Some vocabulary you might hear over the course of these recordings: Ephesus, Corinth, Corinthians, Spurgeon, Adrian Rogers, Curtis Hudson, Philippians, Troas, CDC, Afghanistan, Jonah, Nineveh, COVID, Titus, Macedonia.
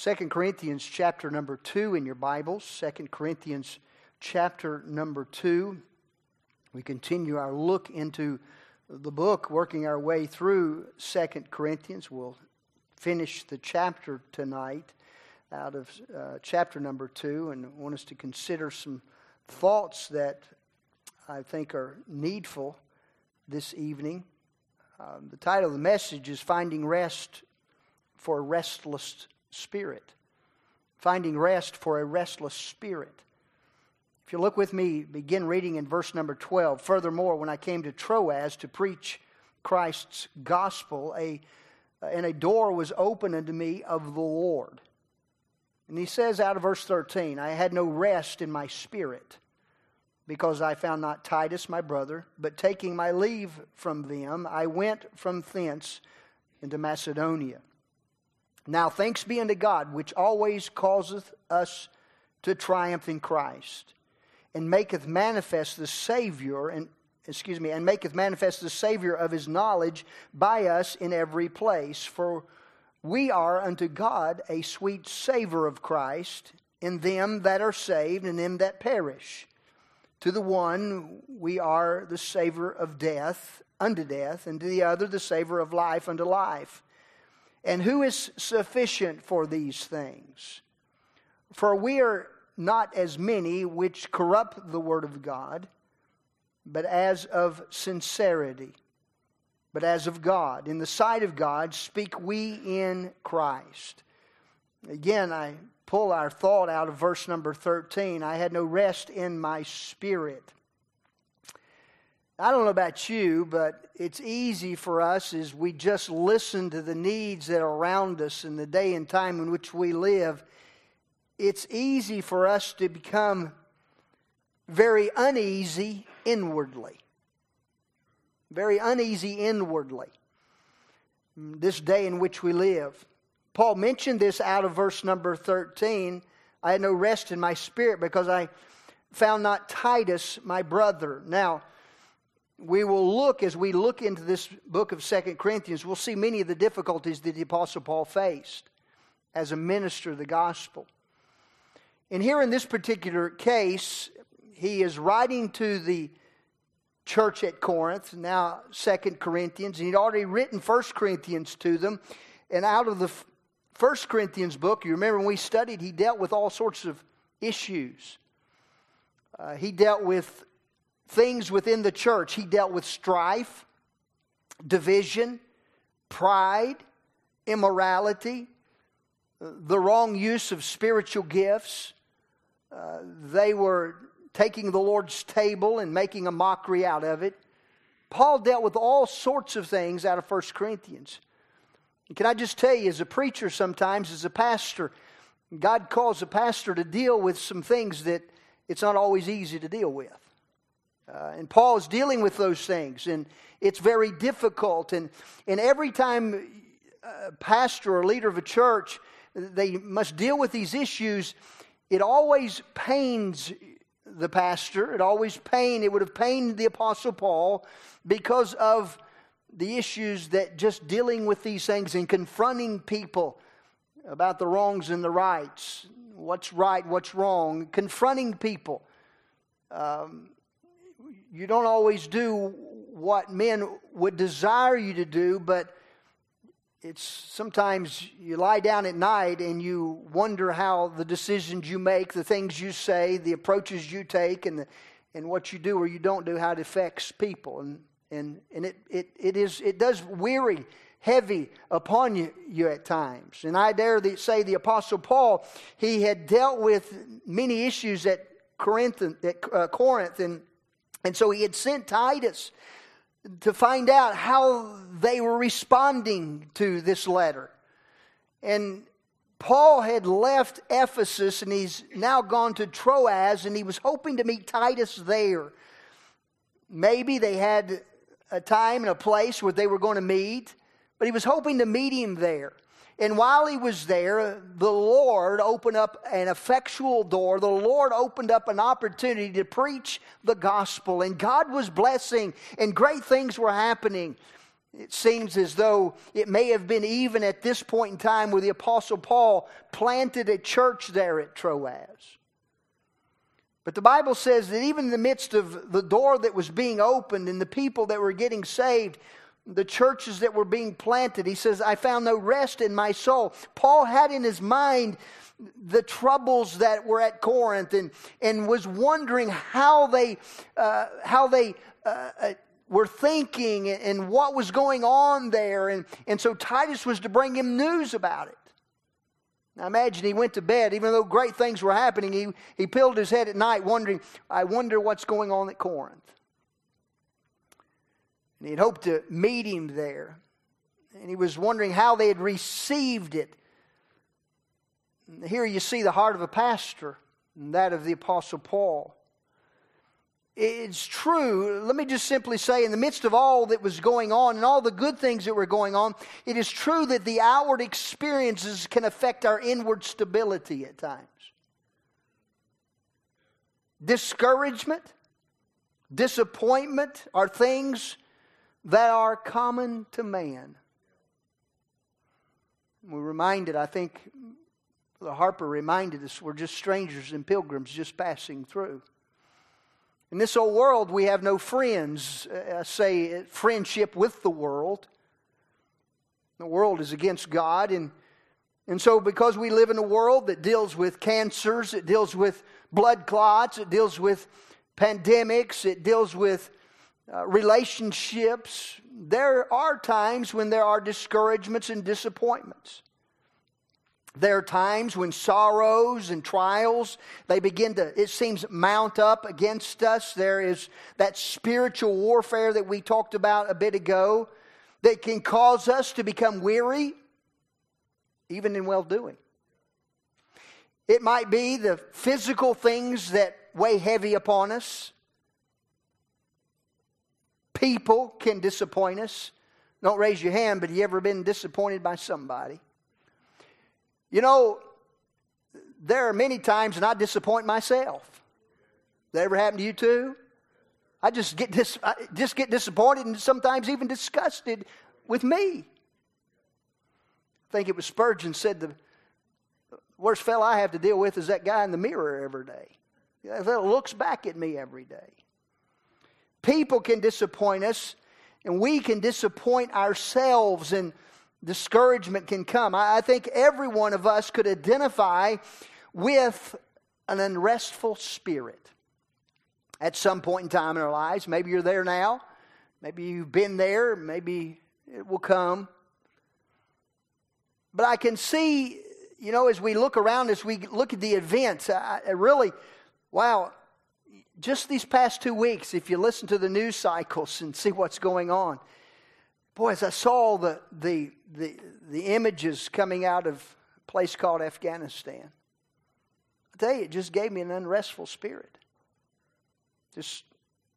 2 Corinthians chapter number 2 in your Bibles. 2 Corinthians chapter number 2. We continue our look into the book, working our way through 2 Corinthians. We'll finish the chapter tonight out of chapter number 2, and I want us to consider some thoughts that I think are needful this evening. The title of the message is Finding Rest for a Restless Spirit. Finding rest for a restless spirit. If you look with me, begin reading in verse number 12. Furthermore, when I came to Troas to preach Christ's gospel, a door was opened unto me of the Lord. And he says out of verse 13, I had no rest in my spirit, because I found not Titus my brother, but taking my leave from them, I went from thence into Macedonia. Now thanks be unto God, which always causeth us to triumph in Christ, and maketh manifest the Savior, and maketh manifest the Savior of His knowledge by us in every place. For we are unto God a sweet savor of Christ in them that are saved and them that perish. To the one we are the savor of death unto death, and to the other the savor of life unto life. And who is sufficient for these things? For we are not as many which corrupt the word of God, but as of sincerity, but as of God. In the sight of God speak we in Christ. Again, I pull our thought out of verse number 13. I had no rest in my spirit. I don't know about you, but it's easy for us as we just listen to the needs that are around us in the day and time in which we live. It's easy for us to become very uneasy inwardly. Very uneasy inwardly. This day in which we live. Paul mentioned this out of verse number 13. I had no rest in my spirit because I found not Titus my brother. Now, we will look, as we look into this book of 2 Corinthians, we'll see many of the difficulties that the Apostle Paul faced as a minister of the gospel. And here in this particular case, he is writing to the church at Corinth, now 2 Corinthians, and he'd already written 1 Corinthians to them. And out of the 1 Corinthians book, you remember when we studied, he dealt with all sorts of issues. He dealt with things within the church. He dealt with strife, division, pride, immorality, the wrong use of spiritual gifts. They were taking the Lord's table and making a mockery out of it. Paul dealt with all sorts of things out of 1 Corinthians. And can I just tell you, as a preacher sometimes, as a pastor, God calls a pastor to deal with some things that it's not always easy to deal with. And Paul's dealing with those things, and it's very difficult. And every time a pastor or leader of a church, they must deal with these issues, it always pains the pastor. It would have pained the Apostle Paul because of the issues that just dealing with these things and confronting people about the wrongs and the rights, what's right, what's wrong, confronting people. You don't always do what men would desire you to do, but it's sometimes you lie down at night and you wonder how the decisions you make, the things you say, the approaches you take, and what you do or you don't do, how it affects people. And it does weary heavy upon you at times. And I dare say the Apostle Paul, he had dealt with many issues at Corinth, and so he had sent Titus to find out how they were responding to this letter. And Paul had left Ephesus and he's now gone to Troas, and he was hoping to meet Titus there. Maybe they had a time and a place where they were going to meet, but he was hoping to meet him there. And while he was there, the Lord opened up an effectual door. The Lord opened up an opportunity to preach the gospel. And God was blessing, and great things were happening. It seems as though it may have been even at this point in time where the Apostle Paul planted a church there at Troas. But the Bible says that even in the midst of the door that was being opened and the people that were getting saved, the churches that were being planted, he says, I found no rest in my soul. Paul had in his mind the troubles that were at Corinth and was wondering how they were thinking and what was going on there. And so Titus was to bring him news about it. Now imagine he went to bed, even though great things were happening, he pilled his head at night wondering, I wonder what's going on at Corinth. And he had hoped to meet him there. And he was wondering how they had received it. And here you see the heart of a pastor, and that of the Apostle Paul. It's true, let me just simply say, in the midst of all that was going on and all the good things that were going on, it is true that the outward experiences can affect our inward stability at times. Discouragement, disappointment are things that are common to man. We're reminded, I think, the Harper reminded us, we're just strangers and pilgrims just passing through. In this old world, we have no friends, say, friendship with the world. The world is against God. And so because we live in a world that deals with cancers, it deals with blood clots, it deals with pandemics, it deals with relationships, there are times when there are discouragements and disappointments. There are times when sorrows and trials, they begin to, it seems, mount up against us. There is that spiritual warfare that we talked about a bit ago that can cause us to become weary, even in well-doing. It might be the physical things that weigh heavy upon us. People can disappoint us. Don't raise your hand, but have you ever been disappointed by somebody? You know, there are many times and I disappoint myself. That ever happened to you too? I just get disappointed and sometimes even disgusted with me. I think it was Spurgeon said the worst fellow I have to deal with is that guy in the mirror every day. That looks back at me every day. People can disappoint us and we can disappoint ourselves, and discouragement can come. I think every one of us could identify with an unrestful spirit at some point in time in our lives. Maybe you're there now. Maybe you've been there. Maybe it will come. But I can see, you know, as we look around, as we look at the events, I really, wow, just these past 2 weeks, if you listen to the news cycles and see what's going on, boy, as I saw the images coming out of a place called Afghanistan, I tell you, it just gave me an unrestful spirit. Just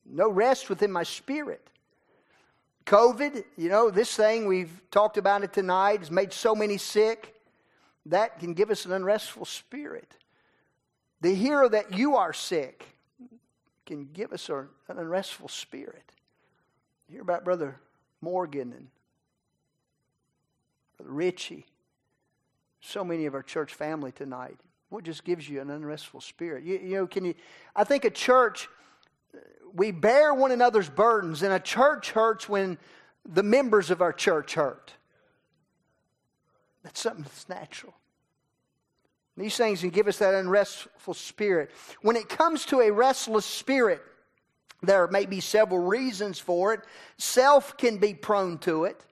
no rest within my spirit. COVID, you know, this thing, we've talked about it tonight, has made so many sick. That can give us an unrestful spirit. To hear that you are sick can give us an unrestful spirit. You hear about Brother Morgan and Brother Richie, so many of our church family tonight. What just gives you an unrestful spirit? You know, can you? I think a church, we bear one another's burdens, and a church hurts when the members of our church hurt. That's something that's natural. These things can give us that unrestful spirit. When it comes to a restless spirit, there may be several reasons for it. Self can be prone to it.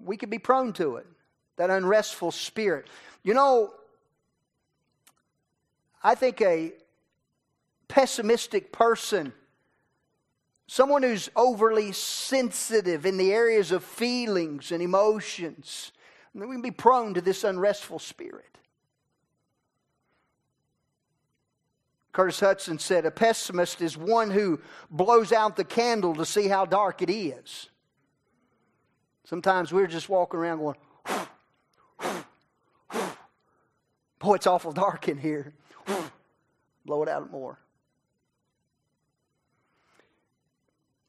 We can be prone to it, that unrestful spirit. You know, I think a pessimistic person, someone who's overly sensitive in the areas of feelings and emotions, we can be prone to this unrestful spirit. Curtis Hudson said, a pessimist is one who blows out the candle to see how dark it is. Sometimes we're just walking around going, whoosh, whoosh, whoosh. Boy, it's awful dark in here. Whoosh. Blow it out more.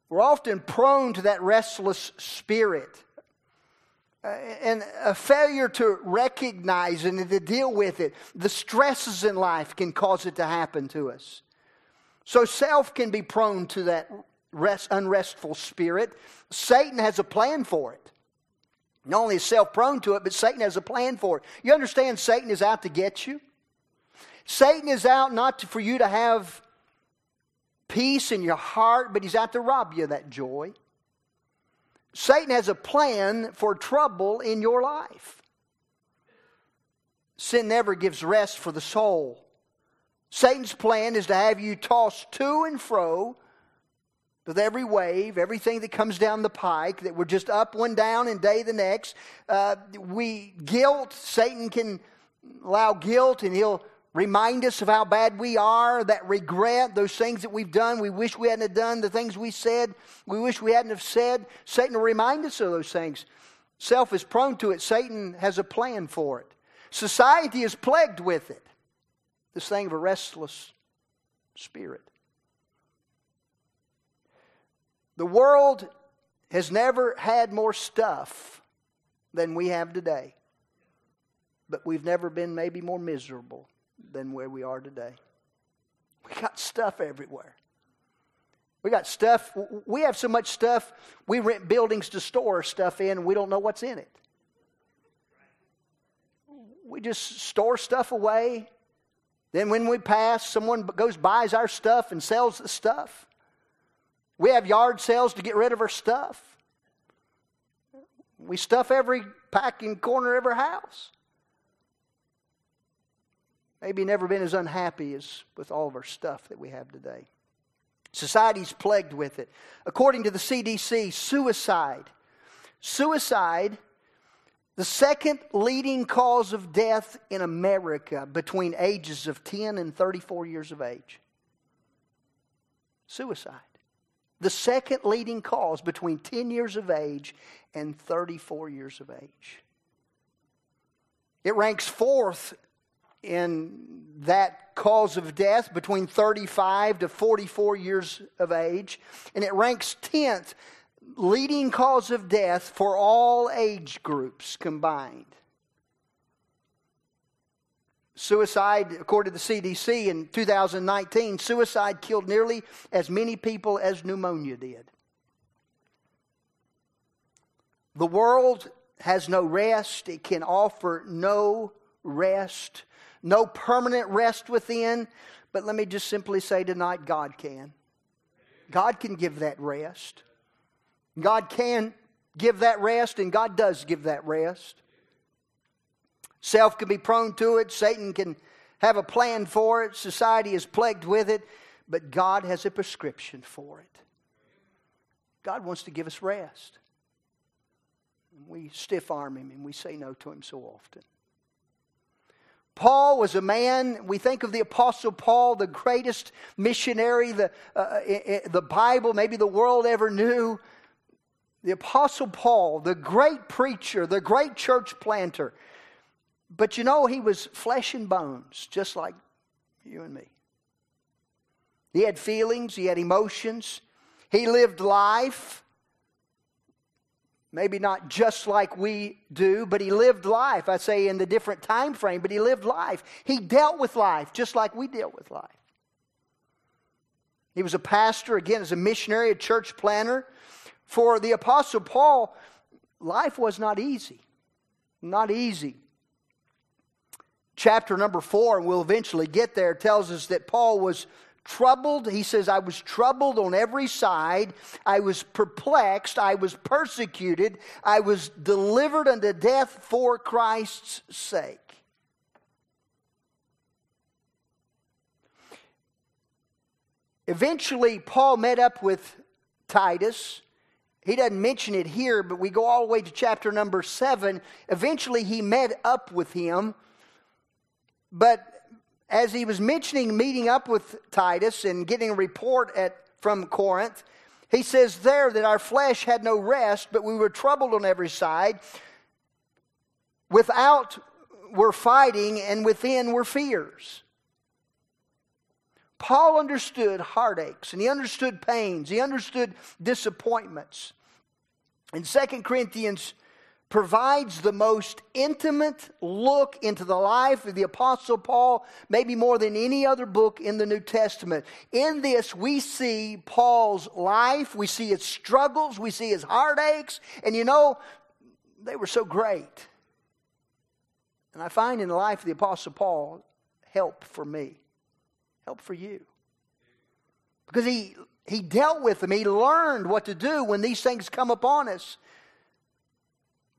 We're often prone to that restless spirit. And a failure to recognize and to deal with it. The stresses in life can cause it to happen to us. So self can be prone to that unrestful spirit. Satan has a plan for it. Not only is self prone to it, but Satan has a plan for it. You understand Satan is out to get you? Satan is out not for you to have peace in your heart, but he's out to rob you of that joy. Satan has a plan for trouble in your life. Sin never gives rest for the soul. Satan's plan is to have you tossed to and fro with every wave, everything that comes down the pike, that we're just up one down and day the next. Satan can allow guilt, and he'll remind us of how bad we are, that regret, those things that we've done, we wish we hadn't have done, the things we said, we wish we hadn't have said. Satan will remind us of those things. Self is prone to it. Satan has a plan for it. Society is plagued with it. This thing of a restless spirit. The world has never had more stuff than we have today. But we've never been maybe more miserable than where we are today. We got stuff everywhere. We got stuff. We have so much stuff, we rent buildings to store stuff in, and we don't know what's in it. We just store stuff away. Then when we pass, someone goes, buys our stuff and sells the stuff. We have yard sales to get rid of our stuff. We stuff every packing corner of our house. Maybe never been as unhappy as with all of our stuff that we have today. Society's plagued with it. According to the CDC, suicide, the second leading cause of death in America between ages of 10 and 34 years of age. Suicide. The second leading cause between 10 years of age and 34 years of age. It ranks fourth in that cause of death between 35 to 44 years of age. And it ranks 10th leading cause of death for all age groups combined. Suicide, according to the CDC in 2019, suicide killed nearly as many people as pneumonia did. The world has no rest. It can offer no rest. No permanent rest within. But let me just simply say tonight, God can. God can give that rest. God can give that rest, and God does give that rest. Self can be prone to it. Satan can have a plan for it. Society is plagued with it. But God has a prescription for it. God wants to give us rest. We stiff arm Him, and we say no to Him so often. Paul was a man, we think of the Apostle Paul, the greatest missionary the Bible, maybe the world ever knew. The Apostle Paul, the great preacher, the great church planter. But you know, he was flesh and bones, just like you and me. He had feelings, he had emotions, he lived life. Maybe not just like we do, but he lived life. I say in the different time frame, but he lived life. He dealt with life just like we deal with life. He was a pastor, again, as a missionary, a church planner. For the Apostle Paul, life was not easy. Not easy. Chapter number 4, and we'll eventually get there, tells us that Paul was troubled. He says, I was troubled on every side. I was perplexed. I was persecuted. I was delivered unto death for Christ's sake. Eventually, Paul met up with Titus. He doesn't mention it here, but we go all the way to chapter number 7. Eventually, he met up with him. But as he was mentioning meeting up with Titus and getting a report from Corinth, he says there that our flesh had no rest, but we were troubled on every side. Without were fighting, and within were fears. Paul understood heartaches, and he understood pains. He understood disappointments. And 2 Corinthians provides the most intimate look into the life of the Apostle Paul, maybe more than any other book in the New Testament. In this, we see Paul's life, we see his struggles, we see his heartaches, and you know, they were so great. And I find in the life of the Apostle Paul, help for me, help for you. Because he dealt with them, he learned what to do when these things come upon us.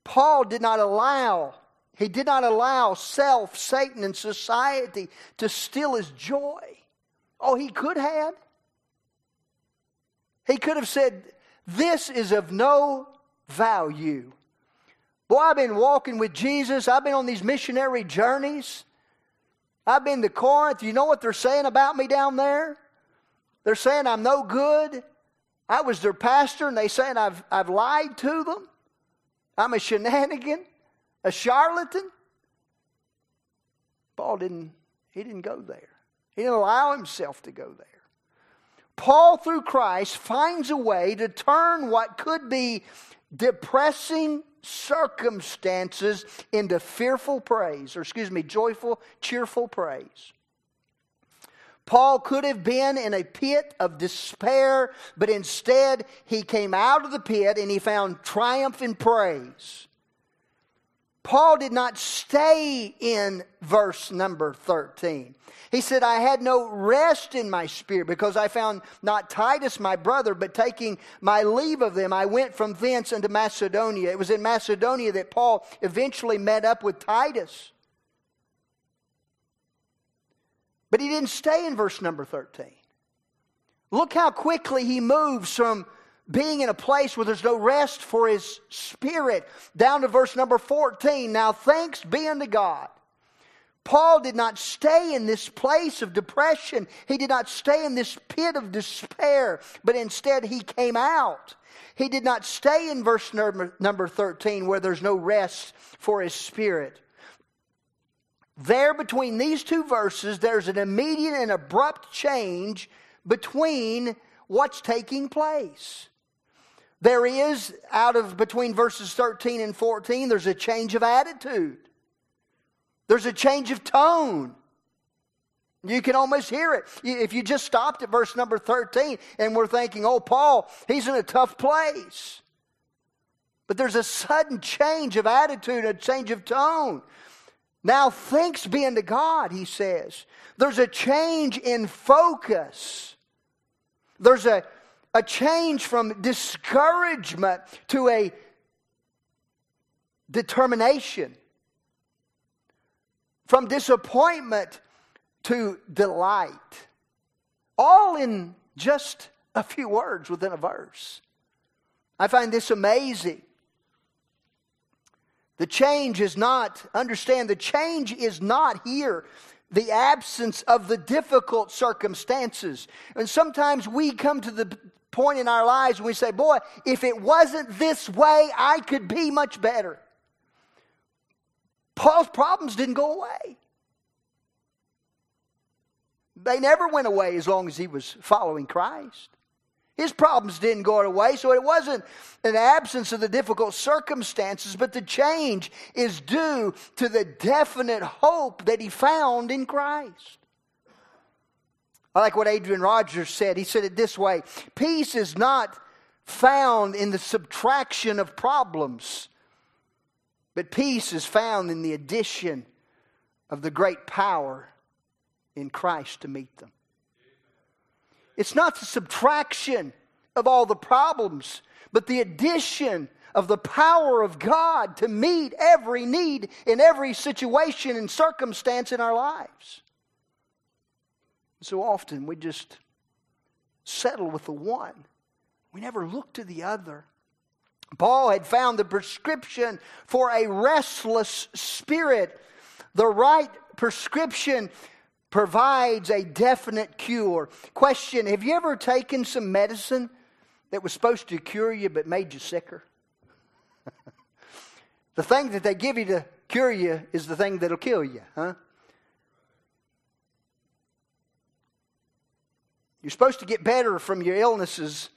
Paul did not allow self, Satan, and society to steal his joy. Oh, he could have. He could have said, this is of no value. Boy, I've been walking with Jesus. I've been on these missionary journeys. I've been to Corinth. You know what they're saying about me down there? They're saying I'm no good. I was their pastor, and they're saying I've lied to them. I'm a shenanigan, a charlatan. Paul didn't go there. He didn't allow himself to go there. Paul, through Christ, finds a way to turn what could be depressing circumstances into joyful, cheerful praise. Paul could have been in a pit of despair, but instead he came out of the pit and he found triumph and praise. Paul did not stay in verse number 13. He said, I had no rest in my spirit because I found not Titus my brother, but taking my leave of them, I went from thence unto Macedonia. It was in Macedonia that Paul eventually met up with Titus. But he didn't stay in verse number 13. Look how quickly he moves from being in a place where there's no rest for his spirit down to verse number 14. Now thanks be unto God. Paul did not stay in this place of depression. He did not stay in this pit of despair, but instead he came out. He did not stay in verse number 13 where there's no rest for his spirit. There, between these two verses, there's an immediate and abrupt change between what's taking place. There is, between verses 13 and 14, there's a change of attitude. There's a change of tone. You can almost hear it. If you just stopped at verse number 13 and we're thinking, oh, Paul, he's in a tough place. But there's a sudden change of attitude, a change of tone. Now thanks be unto God, he says. There's a change in focus. There's a change from discouragement to a determination. From disappointment to delight. All in just a few words within a verse. I find this amazing. The change is not here. The absence of the difficult circumstances. And sometimes we come to the point in our lives when we say, boy, if it wasn't this way, I could be much better. Paul's problems didn't go away. They never went away as long as he was following Christ. His problems didn't go away, so it wasn't an absence of the difficult circumstances, but the change is due to the definite hope that he found in Christ. I like what Adrian Rogers said. He said it this way: peace is not found in the subtraction of problems, but peace is found in the addition of the great power in Christ to meet them. It's not the subtraction of all the problems, but the addition of the power of God to meet every need in every situation and circumstance in our lives. So often we just settle with the one. We never look to the other. Paul had found the prescription for a restless spirit. The right prescription provides a definite cure. Question: have you ever taken some medicine that was supposed to cure you but made you sicker? The thing that they give you to cure you is the thing that'll kill you, huh? You're supposed to get better from your illnesses.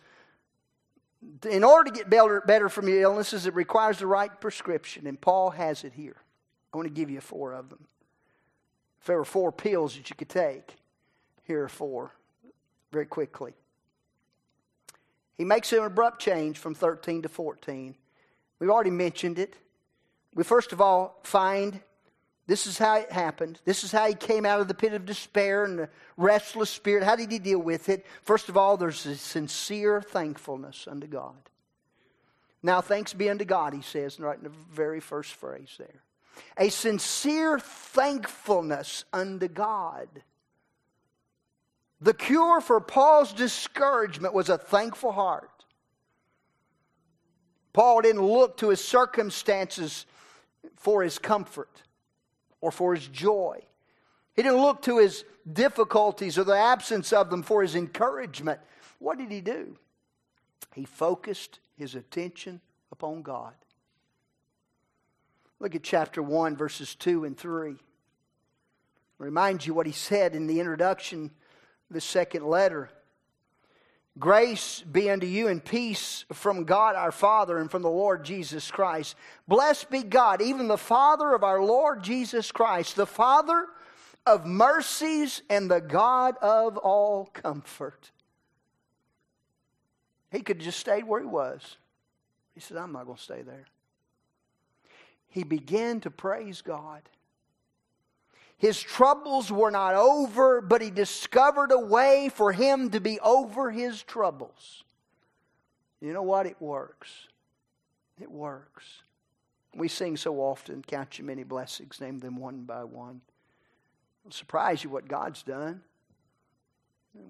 In order to get better from your illnesses, it requires the right prescription, and Paul has it here. I want to give you four of them. If there were four pills that you could take, here are four, very quickly. He makes an abrupt change from 13 to 14. We've already mentioned it. We first of all find this is how it happened. This is how he came out of the pit of despair and the restless spirit. How did he deal with it? First of all, there's a sincere thankfulness unto God. Now thanks be unto God, he says, right in the very first phrase there. A sincere thankfulness unto God. The cure for Paul's discouragement was a thankful heart. Paul didn't look to his circumstances for his comfort or for his joy. He didn't look to his difficulties or the absence of them for his encouragement. What did he do? He focused his attention upon God. Look at chapter 1, verses 2 and 3. Reminds you what he said in the introduction of the second letter. Grace be unto you and peace from God our Father and from the Lord Jesus Christ. Blessed be God, even the Father of our Lord Jesus Christ, the Father of mercies and the God of all comfort. He could have just stayed where he was. He said, I'm not going to stay there. He began to praise God. His troubles were not over, but he discovered a way for him to be over his troubles. You know what? It works. It works. We sing so often, count your many blessings, name them one by one. It'll surprise you what God's done.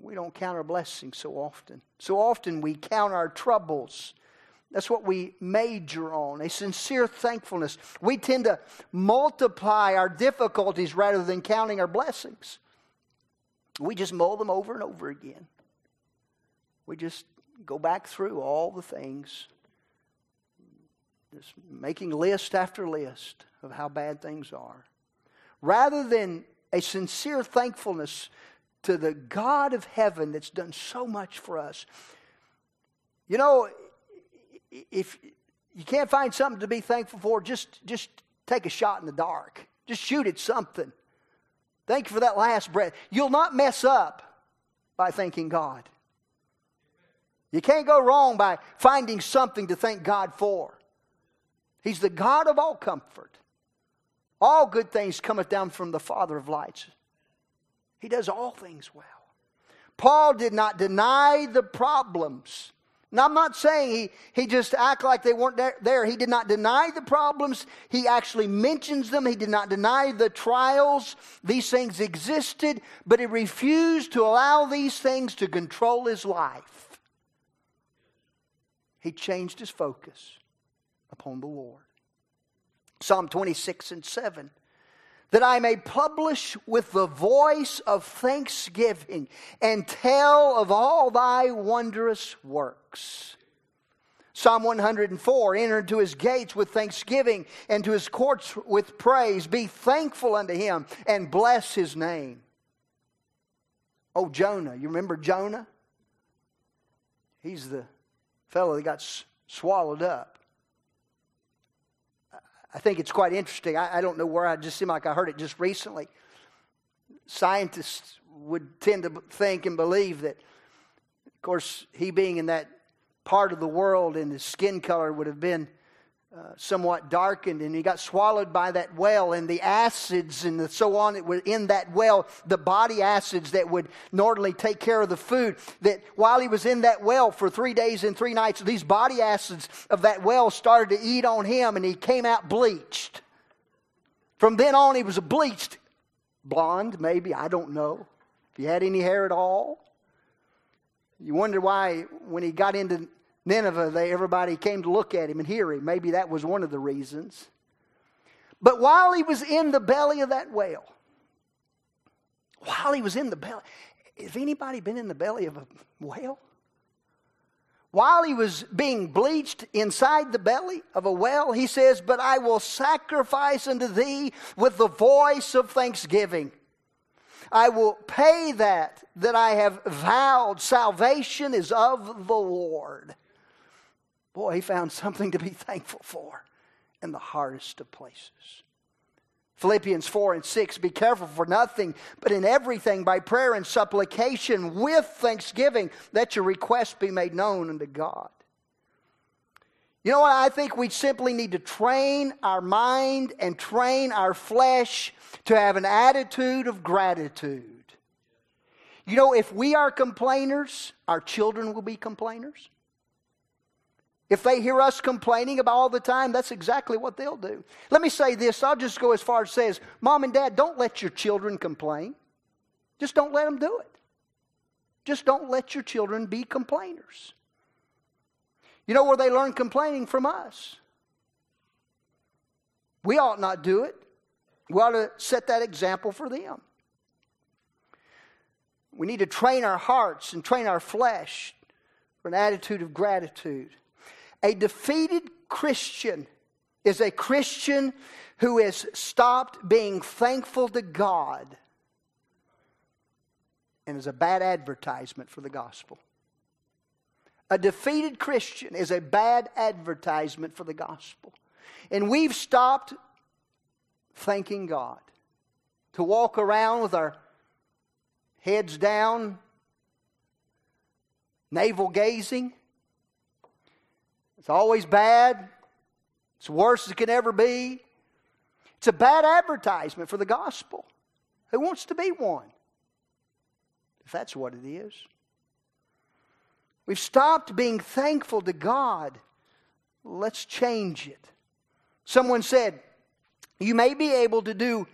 We don't count our blessings so often. So often we count our troubles. That's what we major on, a sincere thankfulness. We tend to multiply our difficulties rather than counting our blessings. We just mull them over and over again. We just go back through all the things, just making list after list of how bad things are. Rather than a sincere thankfulness to the God of heaven that's done so much for us. You know, if you can't find something to be thankful for, just take a shot in the dark. Just shoot at something. Thank you for that last breath. You'll not mess up by thanking God. You can't go wrong by finding something to thank God for. He's the God of all comfort. All good things cometh down from the Father of lights. He does all things well. Paul did not deny the problems. Now, I'm not saying he just acted like they weren't there. He did not deny the problems. He actually mentions them. He did not deny the trials. These things existed, but he refused to allow these things to control his life. He changed his focus upon the Lord. Psalm 26 and 7. That I may publish with the voice of thanksgiving and tell of all thy wondrous works. Psalm 104, enter into his gates with thanksgiving and to his courts with praise. Be thankful unto him and bless his name. Oh, Jonah, you remember Jonah? He's the fellow that got swallowed up. I think it's quite interesting. I don't know where. I just seem like I heard it just recently. Scientists would tend to think and believe that, of course, he being in that part of the world and his skin color would have been somewhat darkened, and he got swallowed by that whale, and the acids and so on that were in that whale, the body acids that would normally take care of the food, that while he was in that whale for 3 days and 3 nights, these body acids of that whale started to eat on him, and he came out bleached. From then on, he was a bleached blonde, maybe, I don't know, if he had any hair at all. You wonder why when he got into Nineveh, everybody came to look at him and hear him. Maybe that was one of the reasons. But while he was in the belly of that whale, has anybody been in the belly of a whale? While he was being bleached inside the belly of a whale, he says, but I will sacrifice unto thee with the voice of thanksgiving. I will pay that I have vowed. Salvation is of the Lord. Boy, he found something to be thankful for in the hardest of places. Philippians 4:6, be careful for nothing, but in everything by prayer and supplication with thanksgiving, that your requests be made known unto God. You know what? I think we simply need to train our mind and train our flesh to have an attitude of gratitude. You know, if we are complainers, our children will be complainers. If they hear us complaining about all the time, that's exactly what they'll do. Let me say this. I'll just go as far as says, Mom and Dad, don't let your children complain. Just don't let them do it. Just don't let your children be complainers. You know where they learn complaining? From us. We ought not do it. We ought to set that example for them. We need to train our hearts and train our flesh for an attitude of gratitude. A defeated Christian is a Christian who has stopped being thankful to God and is a bad advertisement for the gospel. A defeated Christian is a bad advertisement for the gospel. And we've stopped thanking God. To walk around with our heads down, navel gazing, it's always bad. It's worse than it can ever be. It's a bad advertisement for the gospel. Who wants to be one? If that's what it is. We've stopped being thankful to God. Let's change it. Someone said, you may not be able to do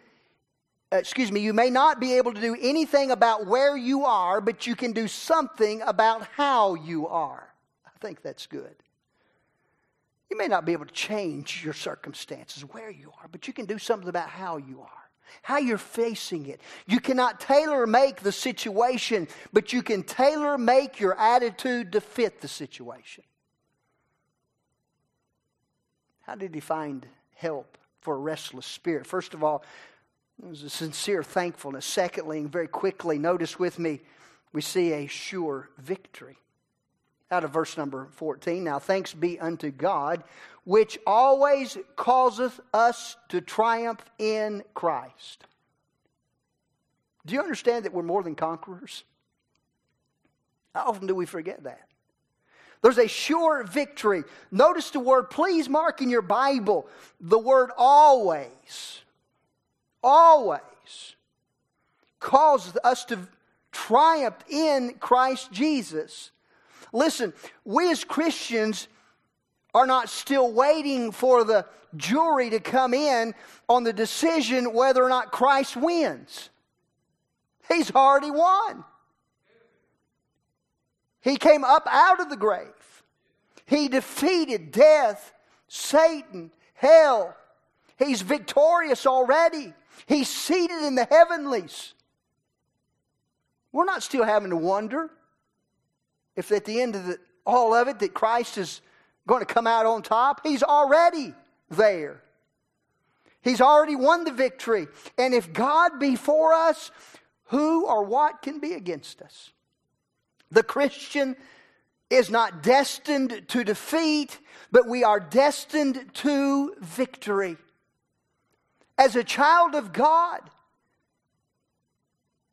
anything about where you are, but you can do something about how you are. I think that's good. You may not be able to change your circumstances where you are, but you can do something about how you are, how you're facing it. You cannot tailor-make the situation, but you can tailor-make your attitude to fit the situation. How did he find help for a restless spirit? First of all, it was a sincere thankfulness. Secondly, and very quickly, notice with me, we see a sure victory. Out of verse number 14, now thanks be unto God, which always causeth us to triumph in Christ. Do you understand that we're more than conquerors? How often do we forget that? There's a sure victory. Notice the word, please mark in your Bible, the word always. Always causeth us to triumph in Christ Jesus. Listen, we as Christians are not still waiting for the jury to come in on the decision whether or not Christ wins. He's already won. He came up out of the grave. He defeated death, Satan, hell. He's victorious already. He's seated in the heavenlies. We're not still having to wonder if at the end of all of it that Christ is going to come out on top. He's already there. He's already won the victory. And if God be for us, who or what can be against us? The Christian is not destined to defeat, but we are destined to victory. As a child of God,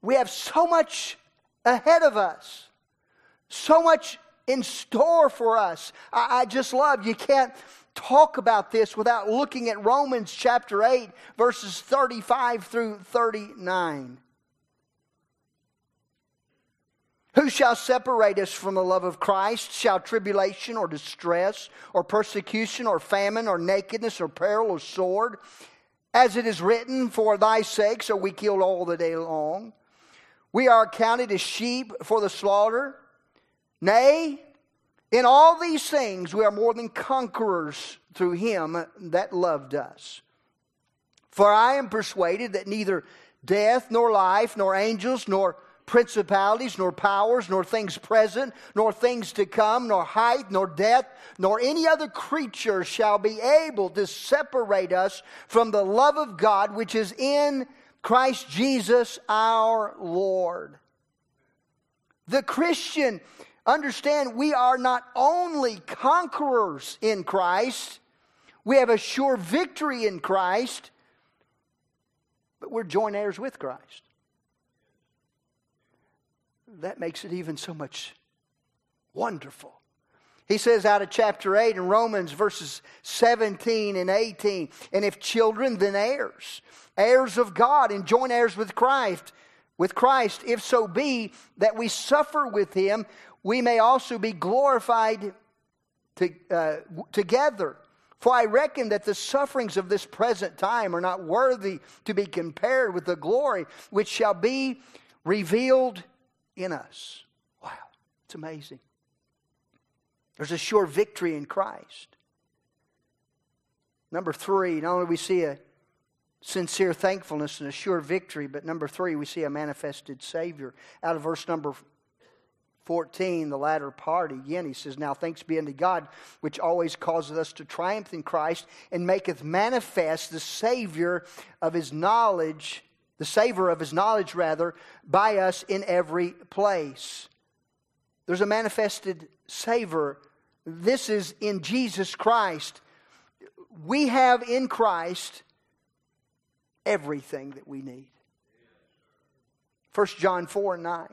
we have so much ahead of us. So much in store for us. I just love, you can't talk about this without looking at Romans chapter 8, verses 35 through 39. Who shall separate us from the love of Christ? Shall tribulation or distress or persecution or famine or nakedness or peril or sword? As it is written, for thy sakes are we killed all the day long. We are accounted as sheep for the slaughter. Nay, in all these things we are more than conquerors through him that loved us. For I am persuaded that neither death, nor life, nor angels, nor principalities, nor powers, nor things present, nor things to come, nor height, nor depth, nor any other creature shall be able to separate us from the love of God which is in Christ Jesus our Lord. The Christian, understand, we are not only conquerors in Christ, we have a sure victory in Christ, but we're joint heirs with Christ. That makes it even so much wonderful. He says out of chapter 8 in Romans verses 17 and 18, and if children, then heirs, heirs of God and joint heirs with Christ, if so be that we suffer with him, we may also be glorified together. For I reckon that the sufferings of this present time are not worthy to be compared with the glory which shall be revealed in us. Wow, it's amazing. There's a sure victory in Christ. Number three, not only do we see a sincere thankfulness and a sure victory, but number three, we see a manifested Savior. Out of verse number 14, the latter part, again, he says, now thanks be unto God, which always causeth us to triumph in Christ, and maketh manifest the Savior of his knowledge, the savor of his knowledge, rather, by us in every place. There's a manifested savor. This is in Jesus Christ. We have in Christ everything that we need. 1 John 4 and 9.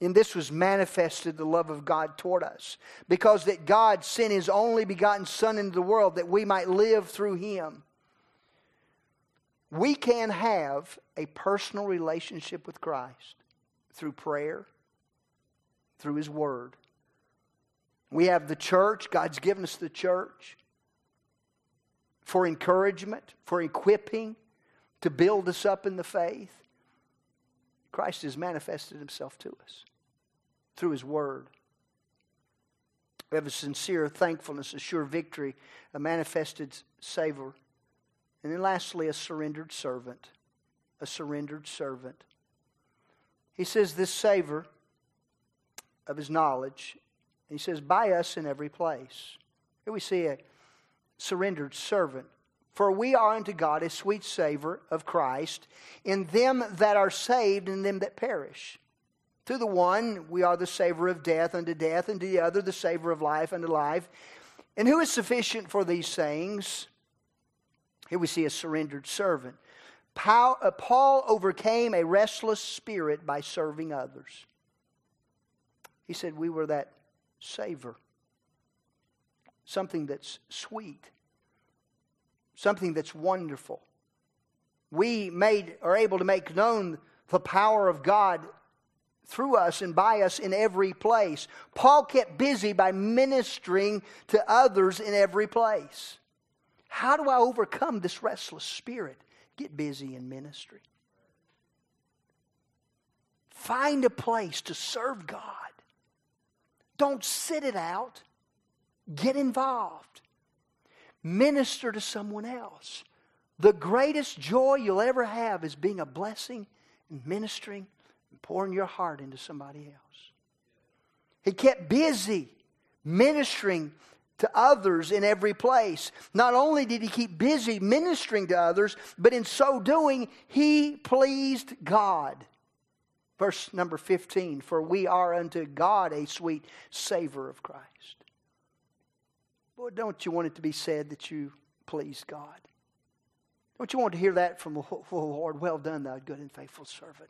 In this was manifested the love of God toward us, because that God sent his only begotten Son into the world that we might live through him. We can have a personal relationship with Christ through prayer, through his word. We have the church. God's given us the church for encouragement, for equipping, to build us up in the faith. Christ has manifested himself to us through his word. We have a sincere thankfulness, a sure victory, a manifested savor. And then lastly, a surrendered servant. A surrendered servant. He says this savor of his knowledge. And he says, by us in every place. Here we see a surrendered servant. For we are unto God a sweet savor of Christ in them that are saved and them that perish. To the one we are the savor of death, and to the other the savor of life unto life. And who is sufficient for these things? Here we see a surrendered servant. Paul overcame a restless spirit by serving others. He said we were that savor. Something that's sweet. Something that's wonderful. We are able to make known the power of God through us and by us in every place. Paul kept busy by ministering to others in every place. How do I overcome this restless spirit? Get busy in ministry. Find a place to serve God. Don't sit it out. Get involved. Minister to someone else. The greatest joy you'll ever have is being a blessing and ministering and pouring your heart into somebody else. He kept busy ministering to others in every place. Not only did he keep busy ministering to others, but in so doing, he pleased God. Verse number 15, for we are unto God a sweet savor of Christ. Boy, don't you want it to be said that you pleased God? Don't you want to hear that from the Lord? Well done, thou good and faithful servant.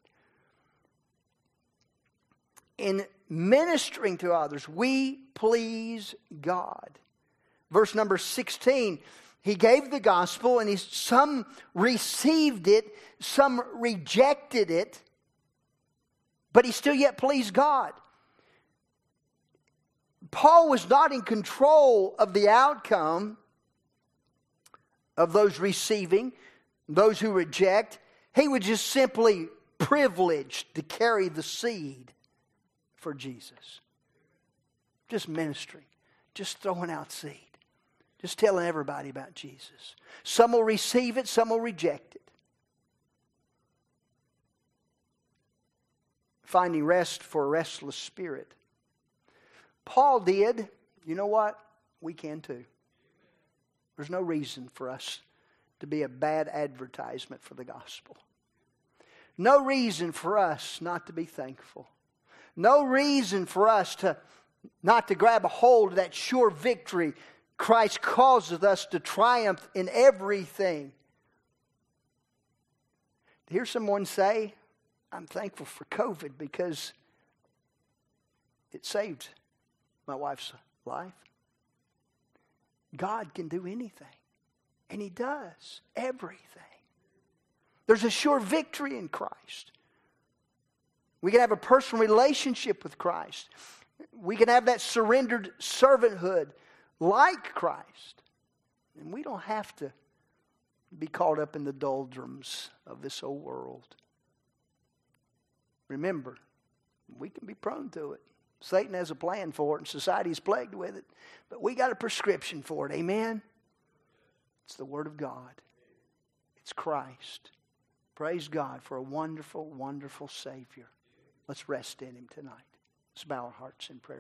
In ministering to others, we please God. Verse number 16, he gave the gospel and some received it, some rejected it, but he still yet pleased God. Paul was not in control of the outcome of those receiving, those who reject. He was just simply privileged to carry the seed for Jesus. Just ministering. Just throwing out seed. Just telling everybody about Jesus. Some will receive it. Some will reject it. Finding rest for a restless spirit. Paul did. You know what? We can too. There's no reason for us to be a bad advertisement for the gospel. No reason for us not to be thankful. No reason for us to not to grab a hold of that sure victory. Christ causeth us to triumph in everything. To hear someone say, I'm thankful for COVID because it saved my wife's life. God can do anything. And He does everything. There's a sure victory in Christ. We can have a personal relationship with Christ. We can have that surrendered servanthood like Christ. And we don't have to be caught up in the doldrums of this old world. Remember, we can be prone to it. Satan has a plan for it, and society is plagued with it. But we got a prescription for it. Amen? It's the Word of God. It's Christ. Praise God for a wonderful, wonderful Savior. Let's rest in Him tonight. Let's bow our hearts in prayer.